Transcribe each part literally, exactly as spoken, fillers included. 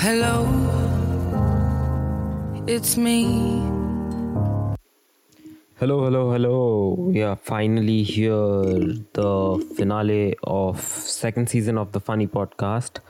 Hello, it's me. Hello, hello, hello. Yeah, finally here, the finale of second season of the Funny Podcast.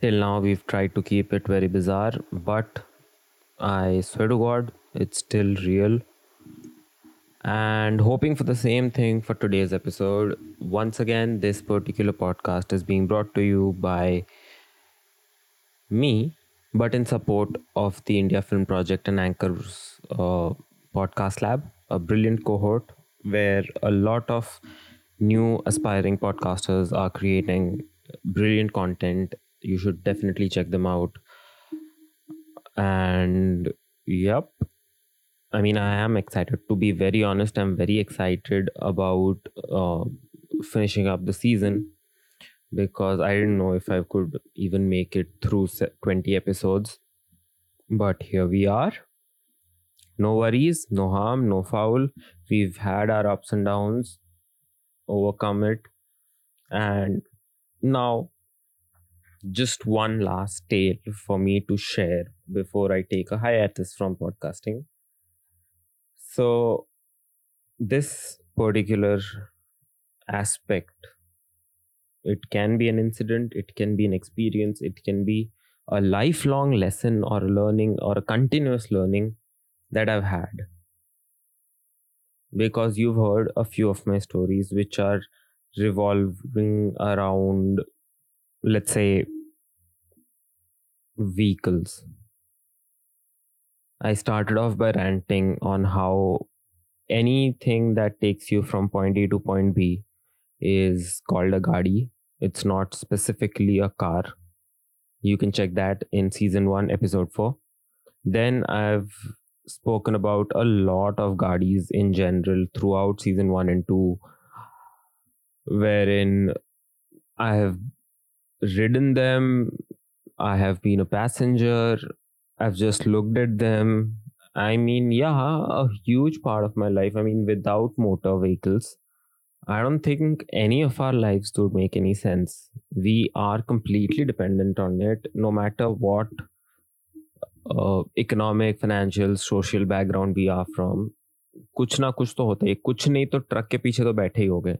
Till now, we've tried to keep it very bizarre, but I swear to God, it's still real. And hoping for the same thing for today's episode. Once again, this particular podcast is being brought to you by me, but in support of the India Film Project and Anchor's uh, Podcast Lab, a brilliant cohort where a lot of new aspiring podcasters are creating brilliant content. You should definitely check them out. And yep, I mean, I am excited. To be very honest, I'm very excited about uh, finishing up the season, because I didn't know if I could even make it through twenty episodes. But here we are. No worries, no harm, no foul. We've had our ups and downs, overcome it. And now, just one last tale for me to share before I take a hiatus from podcasting. So, this particular aspect, it can be an incident, it can be an experience, it can be a lifelong lesson or a learning or a continuous learning that I've had. Because you've heard a few of my stories which are revolving around, let's say, vehicles. I started off by ranting on how anything that takes you from point A to point B is called a gaadi. It's not specifically a car. You can check that in season one, episode four. Then I've spoken about a lot of gaadis in general throughout season one and two, wherein I have ridden them, I have been a passenger, I've just looked at them. I mean, yeah, a huge part of my life. I mean, without motor vehicles, I don't think any of our lives would make any sense. We are completely dependent on it, no matter what uh, economic, financial, social background we are from. कुछ ना कुछ तो होता है, कुछ नहीं तो truck के पीछे तो बैठे ही हो गए।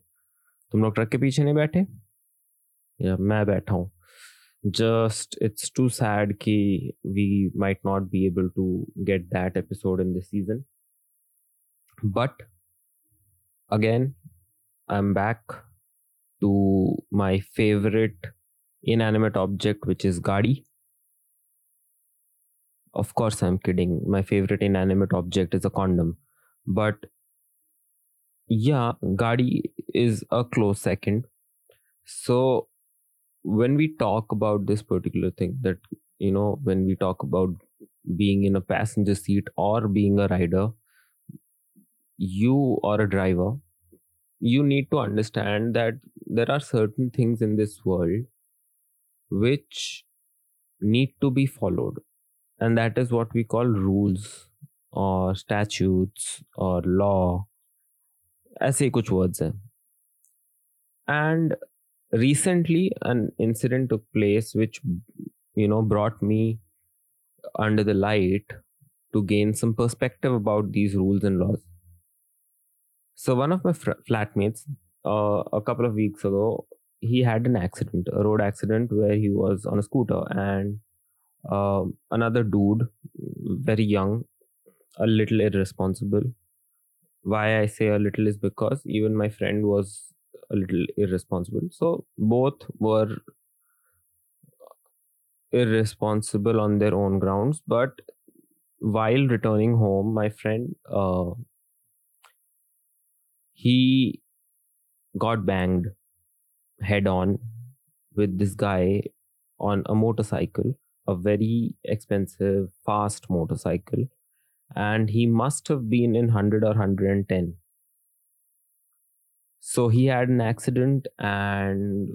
तुम लोग ट्रक के पीछे नहीं बैठे? या मैं बैठा हूँ। Just, it's too sad कि we might not be able to get that episode in this season. But again, I'm back to my favorite inanimate object, which is gaadi. Of course, I'm kidding. My favorite inanimate object is a condom. But yeah, gaadi is a close second. So when we talk about this particular thing, that, you know, when we talk about being in a passenger seat or being a rider, you or a driver, you need to understand that there are certain things in this world which need to be followed. And that is what we call rules or statutes or law. ऐसे कुछ words हैं. And recently, an incident took place which, you know, brought me under the light to gain some perspective about these rules and laws. So one of my fr- flatmates, uh, a couple of weeks ago, he had an accident, a road accident where he was on a scooter, and uh, another dude, very young, a little irresponsible. Why I say a little is because even my friend was a little irresponsible. So both were irresponsible on their own grounds. But while returning home, my friend, uh, he got banged head on with this guy on a motorcycle, a very expensive, fast motorcycle. And he must have been in one hundred or one ten. So he had an accident and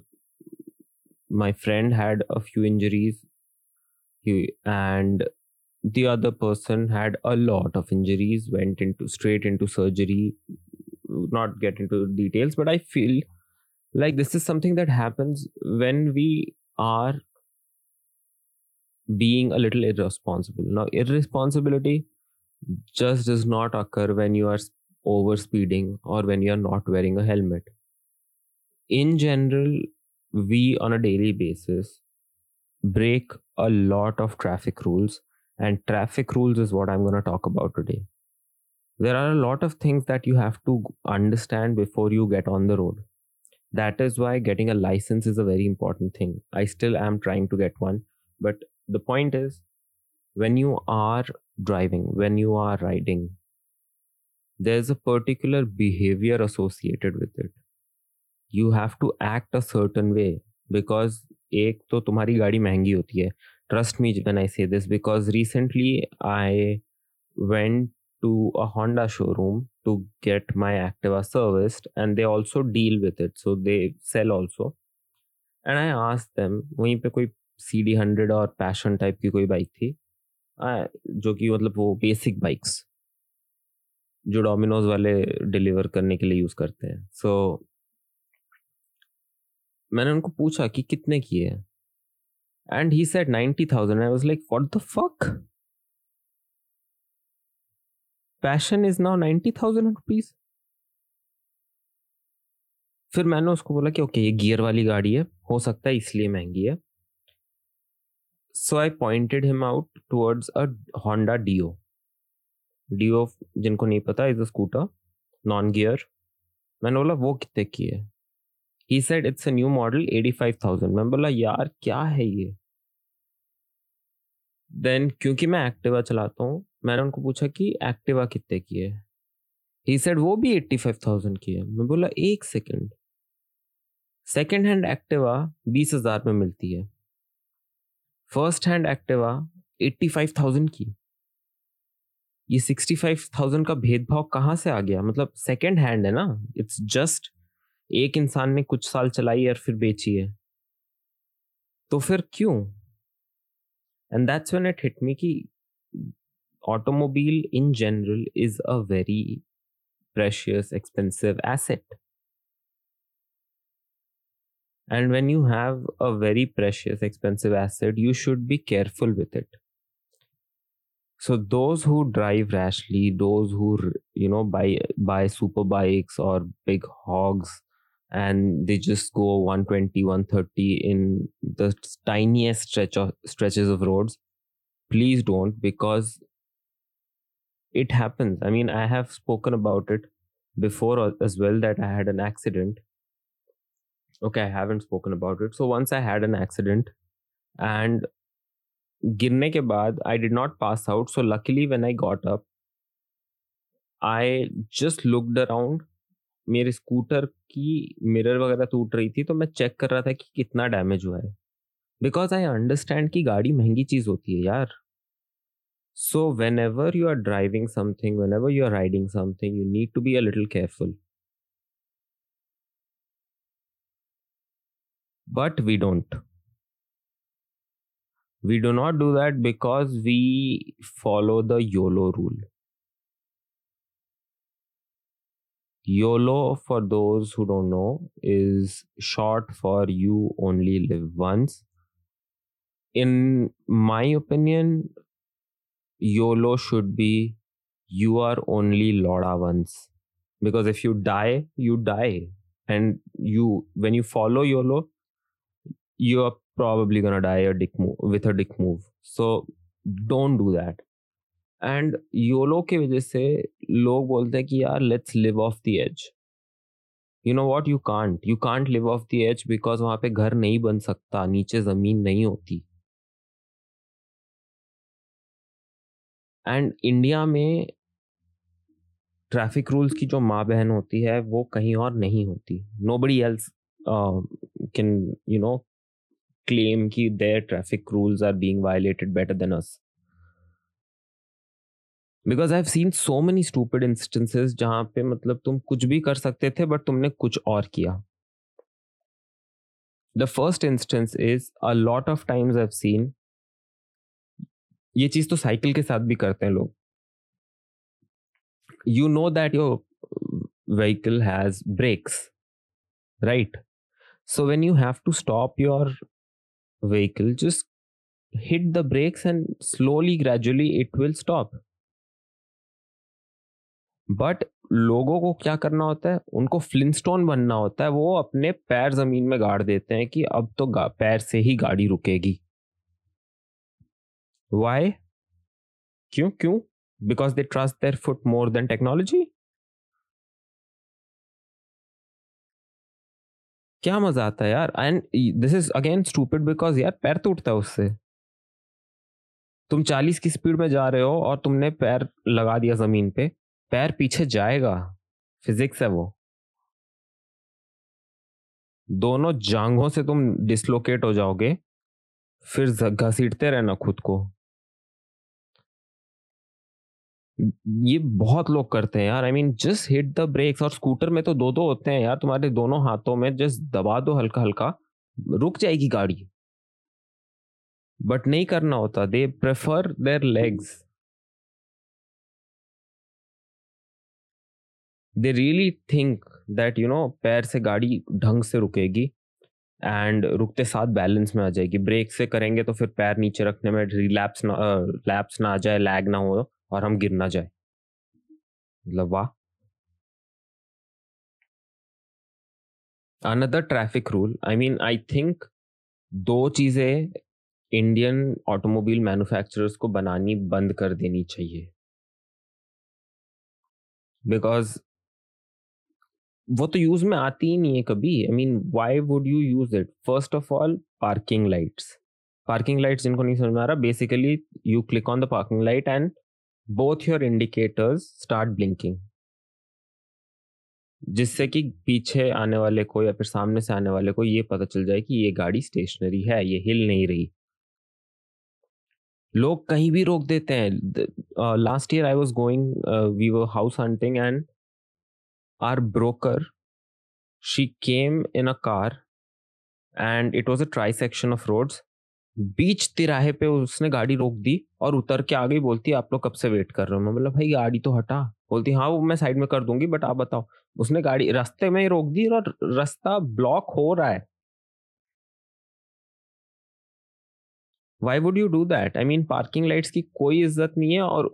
my friend had a few injuries. He, and the other person had a lot of injuries, went into straight into surgery. Not get into details, but I feel like this is something that happens when we are being a little irresponsible. Now, irresponsibility just does not occur when you are over speeding or when you are not wearing a helmet. In general, we on a daily basis break a lot of traffic rules, and traffic rules is what I'm going to talk about today. There are a lot of things that you have to understand before you get on the road. That is why getting a license is a very important thing. I still am trying to get one. But the point is, when you are driving, when you are riding, there's a particular behavior associated with it. You have to act a certain way because एक तो तुम्हारी गाड़ी महंगी होती है. Trust me when I say this, because recently I went to a Honda showroom to get my Activa serviced, and they also deal with it. So they sell also. And I asked them, वहीं पे कोई C D one hundred और Passion type की कोई bike थी, जो कि मतलब वो बेसिक बाइक्स जो डोमिनोज वाले डिलीवर करने के लिए यूज़ करते हैं. सो मैंने उनको पूछा कि कितने की है, and he said ninety thousand. I was like, what the fuck, passion is now ninety thousand rupees. फिर मैंने उसको बोला कि ओके okay, ये गियर वाली गाड़ी है, हो सकता है इसलिए महंगी है. So I pointed him out towards a Honda Dio. Dio, जिनको नहीं पता, is a scooter, non gear. मैंने बोला वो कितने की है. He said it's a new model, eighty-five thousand. मैं बोला यार क्या है ये. Then क्योंकि मैं एक्टिवा चलाता हूँ, मैंने उनको पूछा कि एक्टिवा कितने की है. He said वो भी eighty-five thousand की है. मैं बोला एक सेकंड, सेकंड हैंड एक्टिवा बीस हज़ार में मिलती है, first hand Activa eighty-five thousand की. ये sixty-five thousand का भेदभाव कहाँ से आ गया? मतलब सेकंड हैंड है ना, इट्स जस्ट एक इंसान ने कुछ साल चलाई और फिर बेची है, तो फिर क्यों? And that's when it hit me कि automobile in general is a very precious expensive asset. And when you have a very precious expensive asset, you should be careful with it. So those who drive rashly, those who, you know, buy buy super bikes or big hogs, and they just go one twenty, one thirty in the tiniest stretch of stretches of roads, please don't, because it happens. I mean, I have spoken about it before as well, that I had an accident. Okay, I haven't spoken about it. So once I had an accident, and गिरने के बाद I did not pass out. So luckily when I got up, I just looked around. मेरे scooter की mirror वगैरह टूट रही थी, तो मैं चेक कर रहा था कि कितना डैमेज हुआ है, बिकॉज आई अंडरस्टैंड कि गाड़ी महंगी चीज़ होती है यार. So whenever you are driving something, whenever you are riding something, you need to be a little careful. But we don't. We do not do that because we follow the YOLO rule. YOLO, for those who don't know, is short for you only live once. In my opinion, YOLO should be you are only Loda once. Because if you die, you die. And you, when you follow YOLO, you are probably gonna die a dick move, with a dick move. So don't do that. And YOLO के वजह से लोग बोलते हैं कि यार let's live off the edge. You know what? You can't. You can't live off the edge because वहाँ पे घर नहीं बन सकता, नीचे ज़मीन नहीं होती. And इंडिया में ट्रैफिक रूल्स की जो माँ बहन होती है वो कहीं और नहीं होती. Nobody else uh, can, you know, claim कि their traffic rules are being violated better than us. Because I've seen so many stupid instances जहाँ पे मतलब तुम कुछ भी कर सकते थे but तुमने कुछ और किया. The first instance is, a lot of times I've seen, ये चीज़ तो साइकिल के साथ भी करते हैं लोग. You know that your vehicle has brakes, right? So when you have to stop your vehicle, just hit the brakes and slowly, gradually it will stop. But लोगों को क्या करना होता है, उनको फ्लिंस्टोन बनना होता है, वो अपने पैर जमीन में गाड़ देते हैं कि अब तो पैर से ही गाड़ी रुकेगी. Why? क्यों क्यों? Because they trust their foot more than technology. क्या मजा आता है यार. And this is again stupid because यार पैर टूटता है उससे. तुम चालीस की स्पीड में जा रहे हो और तुमने पैर लगा दिया जमीन पे, पैर पीछे जाएगा. फिजिक्स है वो. दोनों जांघों से तुम डिसलोकेट हो जाओगे, फिर घसीटते रहना खुद को. ये बहुत लोग करते हैं यार. I mean just hit the brakes. और स्कूटर में तो दो दो होते हैं यार, तुम्हारे दोनों हाथों में जस्ट दबा दो हल्का हल्का, रुक जाएगी गाड़ी. बट नहीं करना होता. They prefer their legs. They really think that you know पैर से गाड़ी ढंग से रुकेगी एंड रुकते साथ बैलेंस में आ जाएगी. ब्रेक से करेंगे तो फिर पैर नीचे रखने में रिलैप्स ना लैप्स ना आ जाए, लैग ना हो और हम गिर ना जाए. मतलब वाह. Another traffic rule. I mean I think दो चीजें इंडियन ऑटोमोबाइल मैन्युफैक्चरर्स को बनानी बंद कर देनी चाहिए, बिकॉज वो तो यूज में आती ही नहीं है कभी. I mean why would you use it. First of all parking lights. Parking lights जिनको नहीं समझ में आ रहा, basically you click on the parking light and both your indicators start blinking, जिससे कि पीछे आने वाले को या फिर सामने से आने वाले को ये पता चल जाए कि ये गाड़ी स्टेशनरी है, ये हिल नहीं रही. लोग कहीं भी रोक देते हैं. Last year I was going, we were house hunting and our broker, she came in a car and it was a trisection of roads. बीच तिराहे पे उसने गाड़ी रोक दी और उतर के आ गई. बोलती है आप लोग कब से वेट कर रहे हो. मैं बोला भाई गाड़ी तो हटा. बोलती हाँ वो मैं साइड में कर दूंगी बट आप बताओ. उसने गाड़ी रास्ते में ही रोक दी और रास्ता ब्लॉक हो रहा है. Why would you do that. I mean parking lights की कोई इज्जत नहीं है. और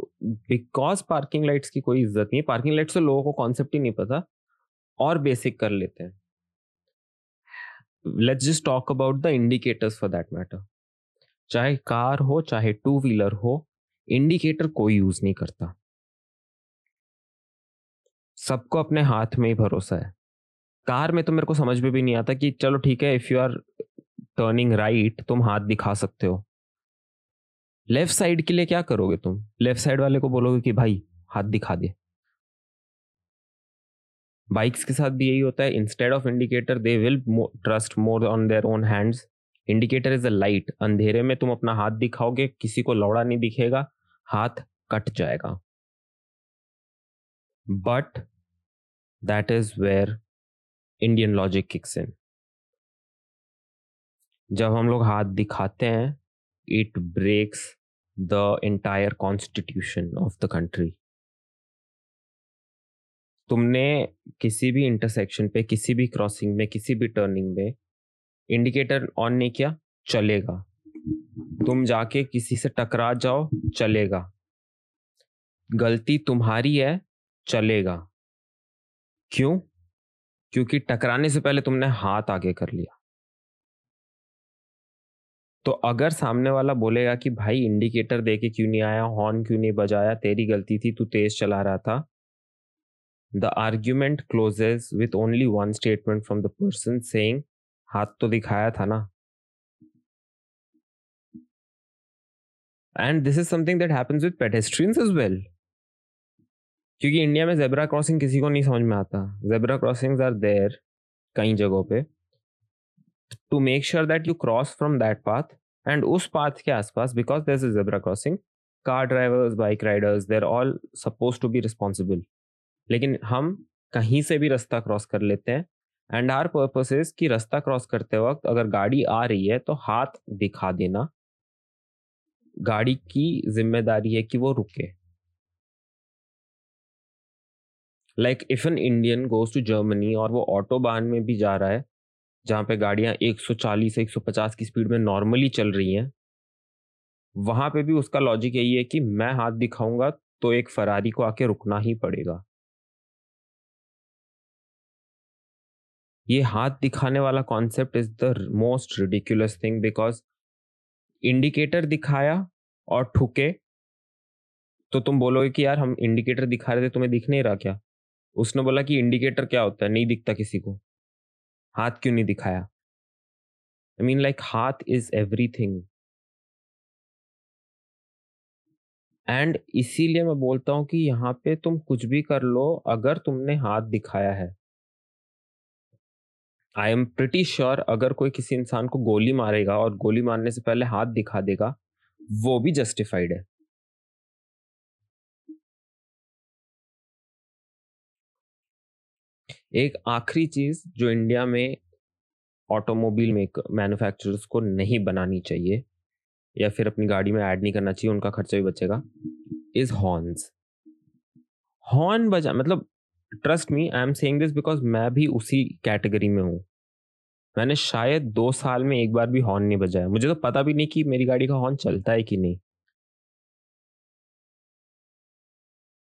बिकॉज पार्किंग लाइट्स की कोई इज्जत नहीं है, पार्किंग लाइट्स से लोगों को कॉन्सेप्ट ही नहीं पता और बेसिक कर लेते हैं. Let's just talk about the indicators for that matter. चाहे कार हो चाहे टू व्हीलर हो, इंडिकेटर कोई यूज नहीं करता. सबको अपने हाथ में ही भरोसा है. कार में तो मेरे को समझ में भी नहीं आता कि चलो ठीक है if you are turning right तुम हाथ दिखा सकते हो. लेफ्ट साइड के लिए क्या करोगे तुम. लेफ्ट साइड वाले को बोलोगे कि भाई हाथ दिखा दे. बाइक्स के साथ भी यही होता है. Instead of indicator they will trust more on their own hands. Indicator is a light. अंधेरे में तुम अपना हाथ दिखाओगे, किसी को लौड़ा नहीं दिखेगा, हाथ कट जाएगा. But that is where Indian logic kicks in. जब हम लोग हाथ दिखाते हैं it breaks the entire constitution of the country. तुमने किसी भी इंटरसेक्शन पे, किसी भी क्रॉसिंग में, किसी भी टर्निंग में इंडिकेटर ऑन नहीं किया चलेगा. तुम जाके किसी से टकरा जाओ चलेगा. गलती तुम्हारी है चलेगा. क्यों? क्योंकि टकराने से पहले तुमने हाथ आगे कर लिया. तो अगर सामने वाला बोलेगा कि भाई इंडिकेटर देके क्यों नहीं आया, हॉर्न क्यों नहीं बजाया, तेरी गलती थी तू तेज चला रहा था, the argument closes with only one statement from the person saying हाथ तो दिखाया था ना. And this is something that happens with pedestrians as well. क्योंकि इंडिया में जेब्रा क्रॉसिंग किसी को नहीं समझ में आता. जेब्रा क्रॉसिंग्स आर देयर कई जगहों पे to make sure that you cross from that path. And उस पाथ के आसपास because there is a zebra crossing, car drivers, bike riders, they are all suppose to be responsible. लेकिन हम कहीं से भी रास्ता क्रॉस कर लेते हैं. एंड आर पर्पस इज कि रास्ता क्रॉस करते वक्त अगर गाड़ी आ रही है तो हाथ दिखा देना. गाड़ी की जिम्मेदारी है कि वो रुके. Like if an Indian goes to Germany और वो ऑटोबान में भी जा रहा है जहाँ पे गाड़ियाँ एक सौ चालीस एक सौ पचास की स्पीड में नॉर्मली चल रही हैं, वहां पे भी उसका लॉजिक यही है कि मैं हाथ दिखाऊंगा तो एक फरारी को आके रुकना ही पड़ेगा। ये हाथ दिखाने वाला concept is the most ridiculous thing, because indicator दिखाया और ठुके तो तुम बोलोगे कि यार हम इंडिकेटर दिखा रहे थे, तुम्हें दिख नहीं रहा क्या? उसने बोला कि इंडिकेटर क्या होता है, नहीं दिखता किसी को, हाथ क्यों नहीं दिखाया? आई मीन लाइक हाथ इज एवरीथिंग। एंड इसीलिए मैं बोलता हूं कि यहाँ पे तुम कुछ भी कर लो अगर तुमने हाथ दिखाया है। आई एम प्रिटी श्योर अगर कोई किसी इंसान को गोली मारेगा और गोली मारने से पहले हाथ दिखा देगा, वो भी जस्टिफाइड है। एक आखिरी चीज जो इंडिया में ऑटोमोबाइल मैन्युफैक्चरर्स को नहीं बनानी चाहिए या फिर अपनी गाड़ी में ऐड नहीं करना चाहिए, उनका खर्चा भी बचेगा, इज हॉर्न्स। हॉर्न बजा मतलब trust me I am saying this because मैं भी उसी कैटेगरी में हूँ। मैंने शायद दो साल में एक बार भी हॉर्न नहीं बजाया, मुझे तो पता भी नहीं कि मेरी गाड़ी का हॉर्न चलता है कि नहीं।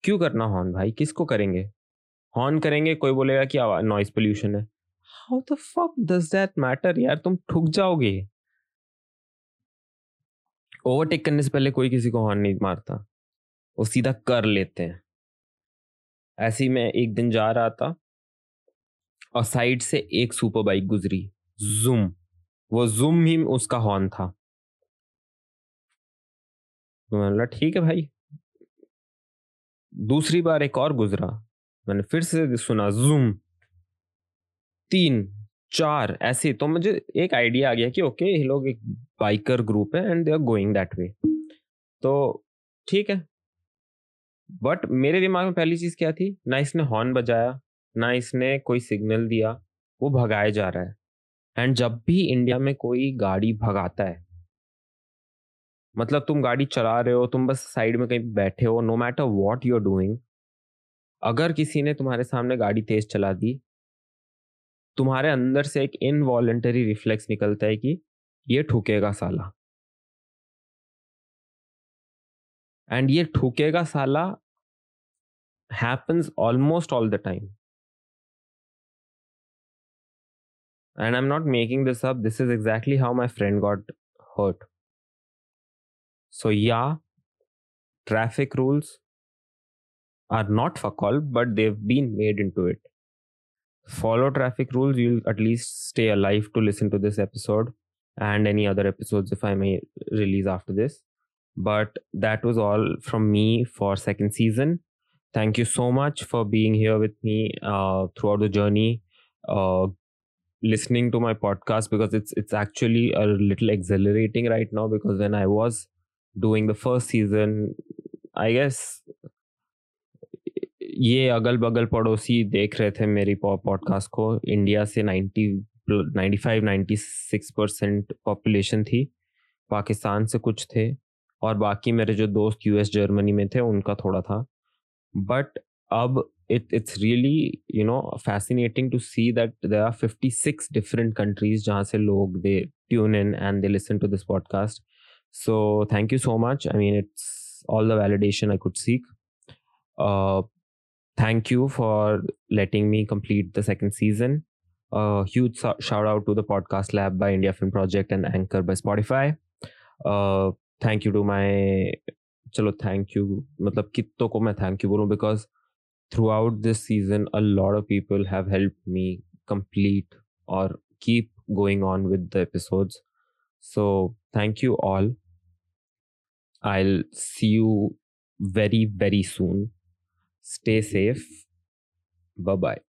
क्यों करना हॉर्न भाई, किसको करेंगे? हॉर्न करेंगे कोई बोलेगा कि नॉइज पोल्यूशन है, how the fuck does that matter यार, तुम ठुक जाओगे। ओवरटेक करने से पहले कोई किसी को हॉर्न नहीं मारता, वो सीधा कर लेते हैं। ऐसे ही मैं एक दिन जा रहा था और साइड से एक सुपर बाइक गुजरी, जूम, वो जूम ही उसका हॉर्न था। मैंने बोला ठीक है भाई। दूसरी बार एक और गुजरा, मैंने फिर से सुना जूम, तीन चार ऐसे, तो मुझे एक आइडिया आ गया कि ओके ये लोग एक बाइकर ग्रुप है and they are going that way, तो ठीक है। बट मेरे दिमाग में पहली चीज क्या थी, ना इसने हॉर्न बजाया ना इसने कोई सिग्नल दिया, वो भगाया जा रहा है। एंड जब भी इंडिया में कोई गाड़ी भगाता है, मतलब तुम गाड़ी चला रहे हो, तुम बस साइड में कहीं बैठे हो, no matter what you are doing, अगर किसी ने तुम्हारे सामने गाड़ी तेज चला दी, तुम्हारे अंदर से एक इनवॉलेंटरी रिफ्लेक्स निकलता है कि ये ठुकेगा साला। एंड ये ठुकेगा साला happens almost all the time. And I'm not making this up. This is exactly how my friend got hurt. So yeah, traffic rules are not fuck all, but they've been made into it. Follow traffic rules. You'll at least stay alive to listen to this episode and any other episodes if I may release after this. But that was all from me for second season. Thank you so much for being here with me uh, throughout the journey, uh, listening to my podcast, because it's it's actually a little exhilarating right now, because when I was doing the first season, I guess ये अगल बगल पड़ोसी देख रहे थे मेरी podcast को। India से ninety, ninety-five, ninety-six percent population थी, पाकिस्तान से कुछ थे और बाकी मेरे जो दोस्त यूएस जर्मनी में थे उनका थोड़ा था। But ab it it's really, you know, fascinating to see that there are fifty-six different countries jahan se log they tune in and they listen to this podcast. So thank you so much. I mean, it's all the validation I could seek. Uh, thank you for letting me complete the second season. A uh, huge so- shout out to the Podcast Lab by India Film Project and Anchor by Spotify. Uh, thank you to my चलो thank you, मतलब कितनों को मैं thank you बोलूँ, because throughout this season a lot of people have help me complete और keep going on with the episodes. So thank you all, I will see you very very soon, stay safe, bye bye.